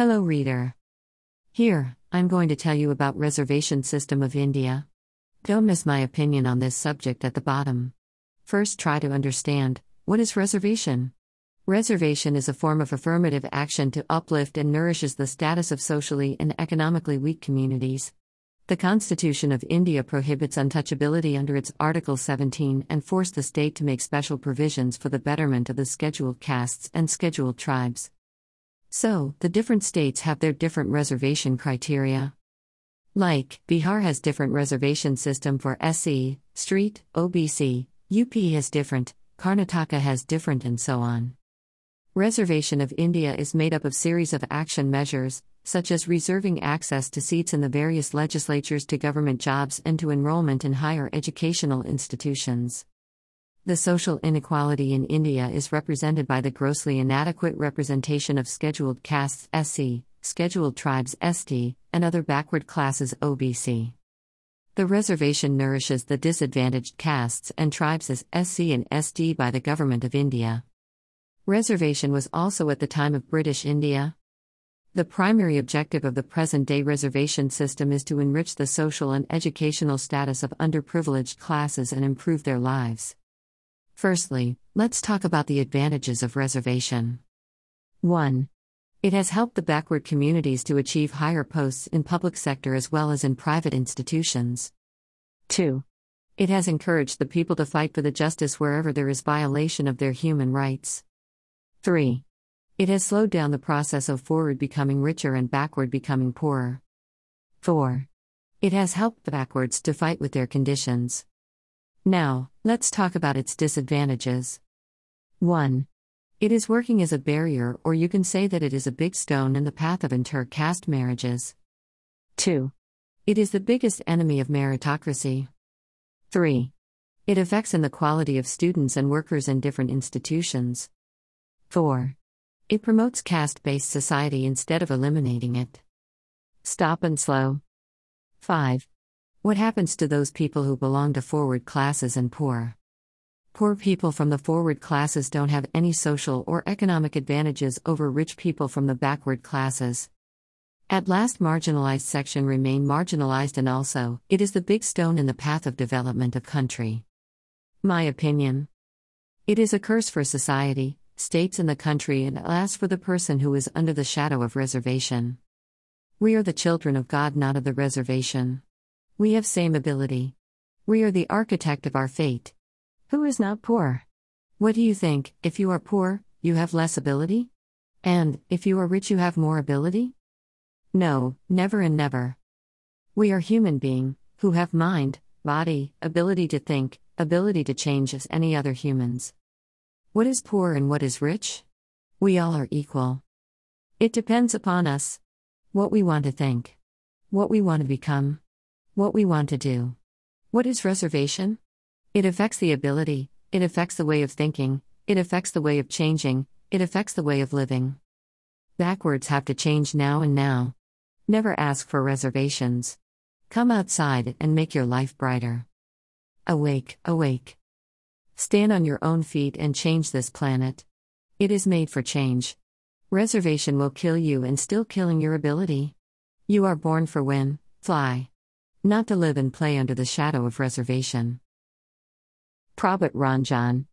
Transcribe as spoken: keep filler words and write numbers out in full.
Hello reader. Here, I'm going to tell you about reservation system of India. Don't miss my opinion on this subject at the bottom. First, try to understand, what is reservation? Reservation is a form of affirmative action to uplift and nourishes the status of socially and economically weak communities. The Constitution of India prohibits untouchability under its Article seventeen and forced the state to make special provisions for the betterment of the scheduled castes and scheduled tribes. So, the different states have their different reservation criteria. Like, Bihar has different reservation system for S C, Street, O B C, U P has different, Karnataka has different and so on. Reservation of India is made up of series of action measures, such as reserving access to seats in the various legislatures to government jobs and to enrollment in higher educational institutions. The social inequality in India is represented by the grossly inadequate representation of scheduled castes S C, scheduled tribes S T, and other backward classes O B C. The reservation nourishes the disadvantaged castes and tribes as S C and S D by the Government of India. Reservation was also at the time of British India. The primary objective of the present-day reservation system is to enrich the social and educational status of underprivileged classes and improve their lives. Firstly, let's talk about the advantages of reservation. one. It has helped the backward communities to achieve higher posts in public sector as well as in private institutions. two. It has encouraged the people to fight for the justice wherever there is violation of their human rights. three. It has slowed down the process of forward becoming richer and backward becoming poorer. four. It has helped the backwards to fight with their conditions. Now, let's talk about its disadvantages. one. It is working as a barrier, or you can say that it is a big stone in the path of inter-caste marriages. two. It is the biggest enemy of meritocracy. three. It affects inequality of students and workers in different institutions. four. It promotes caste-based society instead of eliminating it. Stop and slow. five. What happens to those people who belong to forward classes and poor? Poor people from the forward classes don't have any social or economic advantages over rich people from the backward classes. At last, marginalized section remain marginalized, and also, it is the big stone in the path of development of country. My opinion. It is a curse for society, states and the country, and at last for the person who is under the shadow of reservation. We are the children of God, not of the reservation. We have same ability. We are the architect of our fate. Who is not poor? What do you think, if you are poor, you have less ability? And, if you are rich, you have more ability? No, never and never. We are human beings, who have mind, body, ability to think, ability to change as any other humans. What is poor and what is rich? We all are equal. It depends upon us. What we want to think. What we want to become. What we want to do. What is reservation? It affects the ability, it affects the way of thinking, it affects the way of changing, it affects the way of living. Backwards have to change now and now. Never ask for reservations. Come outside and make your life brighter. Awake, awake. Stand on your own feet and change this planet. It is made for change. Reservation will kill you and still killing your ability. You are born for win, fly. Not to live and play under the shadow of reservation. Prabhat Ranjan.